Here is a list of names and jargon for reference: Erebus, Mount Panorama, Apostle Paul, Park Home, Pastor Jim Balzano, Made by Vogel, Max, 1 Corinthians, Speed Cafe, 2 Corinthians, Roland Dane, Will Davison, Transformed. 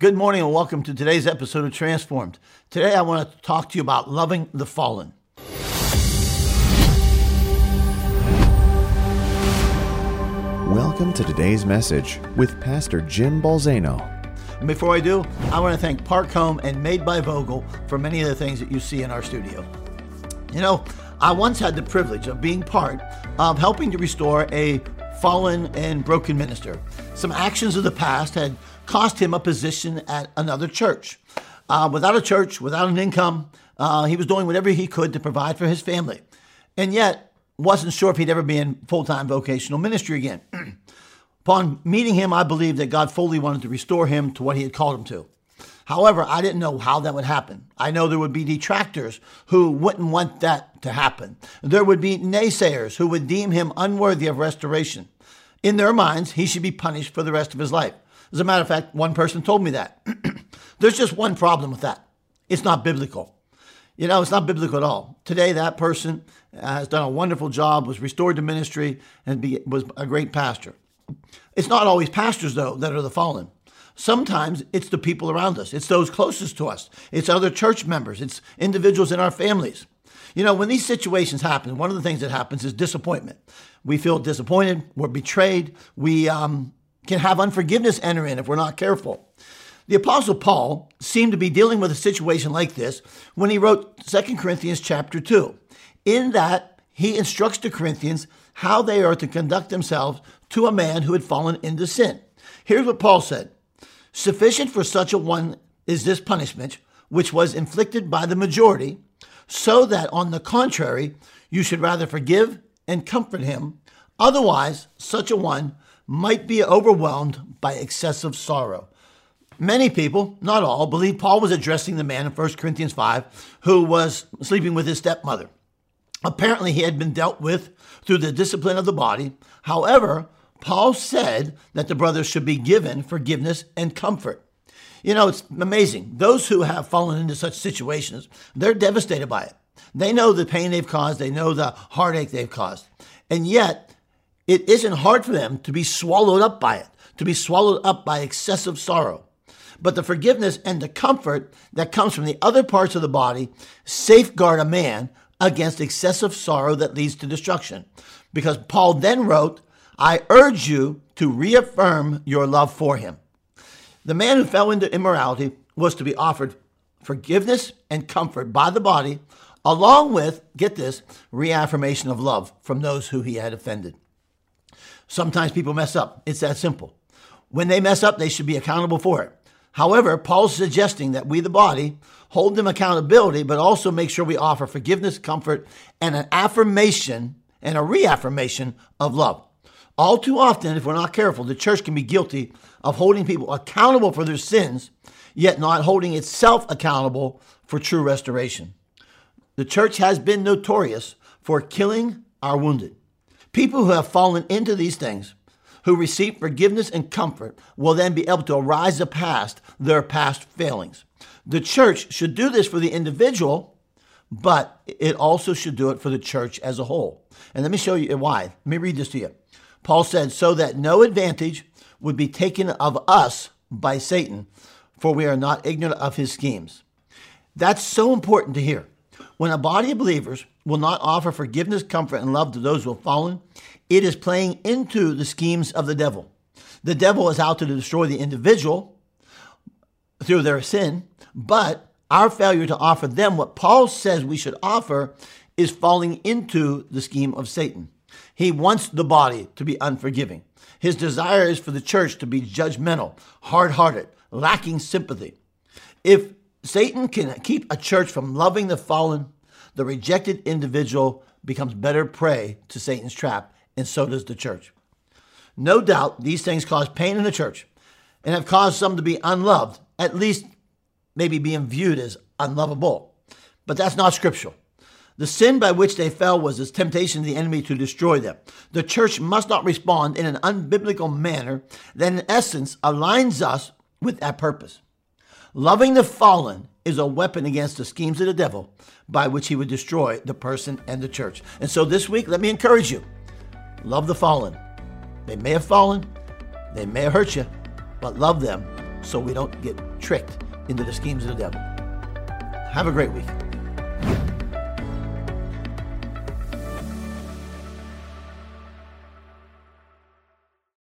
Good morning and welcome to today's episode of Transformed. Today I want to talk to you about loving the fallen. Welcome to today's message with Pastor Jim Balzano. And before I do, I want to thank Park Home and Made by Vogel for many of the things that you see in our studio. You know, I once had the privilege of being part of helping to restore a fallen and broken minister. Some actions of the past had cost him a position at another church. Without a church, without an income, he was doing whatever he could to provide for his family. And yet, wasn't sure if he'd ever be in full-time vocational ministry again. Upon meeting him, I believed that God fully wanted to restore him to what he had called him to. However, I didn't know how that would happen. I know there would be detractors who wouldn't want that to happen. There would be naysayers who would deem him unworthy of restoration. In their minds, he should be punished for the rest of his life. As a matter of fact, one person told me that. There's just one problem with that. It's not biblical. You know, it's not biblical at all. Today, that person has done a wonderful job, was restored to ministry, and was a great pastor. It's not always pastors, though, that are the fallen. Sometimes it's the people around us. It's those closest to us. It's other church members. It's individuals in our families. You know, when these situations happen, one of the things that happens is disappointment. We feel disappointed. We're betrayed. We can have unforgiveness enter in if we're not careful. The Apostle Paul seemed to be dealing with a situation like this when he wrote 2 Corinthians chapter 2. In that, he instructs the Corinthians how they are to conduct themselves to a man who had fallen into sin. Here's what Paul said. Sufficient for such a one is this punishment, which was inflicted by the majority, so that, on the contrary, you should rather forgive and comfort him. Otherwise, such a one might be overwhelmed by excessive sorrow. Many people, not all, believe Paul was addressing the man in 1 Corinthians 5 who was sleeping with his stepmother. Apparently, he had been dealt with through the discipline of the body. However, Paul said that the brothers should be given forgiveness and comfort. You know, it's amazing. Those who have fallen into such situations, they're devastated by it. They know the pain they've caused. They know the heartache they've caused. And yet, it isn't hard for them to be swallowed up by it, to be swallowed up by excessive sorrow. But the forgiveness and the comfort that comes from the other parts of the body safeguard a man against excessive sorrow that leads to destruction. Because Paul then wrote, I urge you to reaffirm your love for him. The man who fell into immorality was to be offered forgiveness and comfort by the body, along with, get this, reaffirmation of love from those who he had offended. Sometimes people mess up. It's that simple. When they mess up, they should be accountable for it. However, Paul's suggesting that we, the body, hold them accountability, but also make sure we offer forgiveness, comfort, and an affirmation and a reaffirmation of love. All too often, if we're not careful, the church can be guilty of holding people accountable for their sins, yet not holding itself accountable for true restoration. The church has been notorious for killing our wounded. People who have fallen into these things, who receive forgiveness and comfort, will then be able to arise past their past failings. The church should do this for the individual, but it also should do it for the church as a whole. And let me show you why. Let me read this to you. Paul said, so that no advantage would be taken of us by Satan, for we are not ignorant of his schemes. That's so important to hear. When a body of believers will not offer forgiveness, comfort, and love to those who have fallen, it is playing into the schemes of the devil. The devil is out to destroy the individual through their sin, but our failure to offer them what Paul says we should offer is falling into the scheme of Satan. He wants the body to be unforgiving. His desire is for the church to be judgmental, hard-hearted, lacking sympathy. If Satan can keep a church from loving the fallen, the rejected individual becomes better prey to Satan's trap, and so does the church. No doubt these things cause pain in the church and have caused some to be unloved, at least maybe being viewed as unlovable. But that's not scriptural. The sin by which they fell was this temptation of the enemy to destroy them. The church must not respond in an unbiblical manner that in essence aligns us with that purpose. Loving the fallen is a weapon against the schemes of the devil by which he would destroy the person and the church. And so this week, let me encourage you, love the fallen. They may have fallen, they may have hurt you, but love them so we don't get tricked into the schemes of the devil. Have a great week.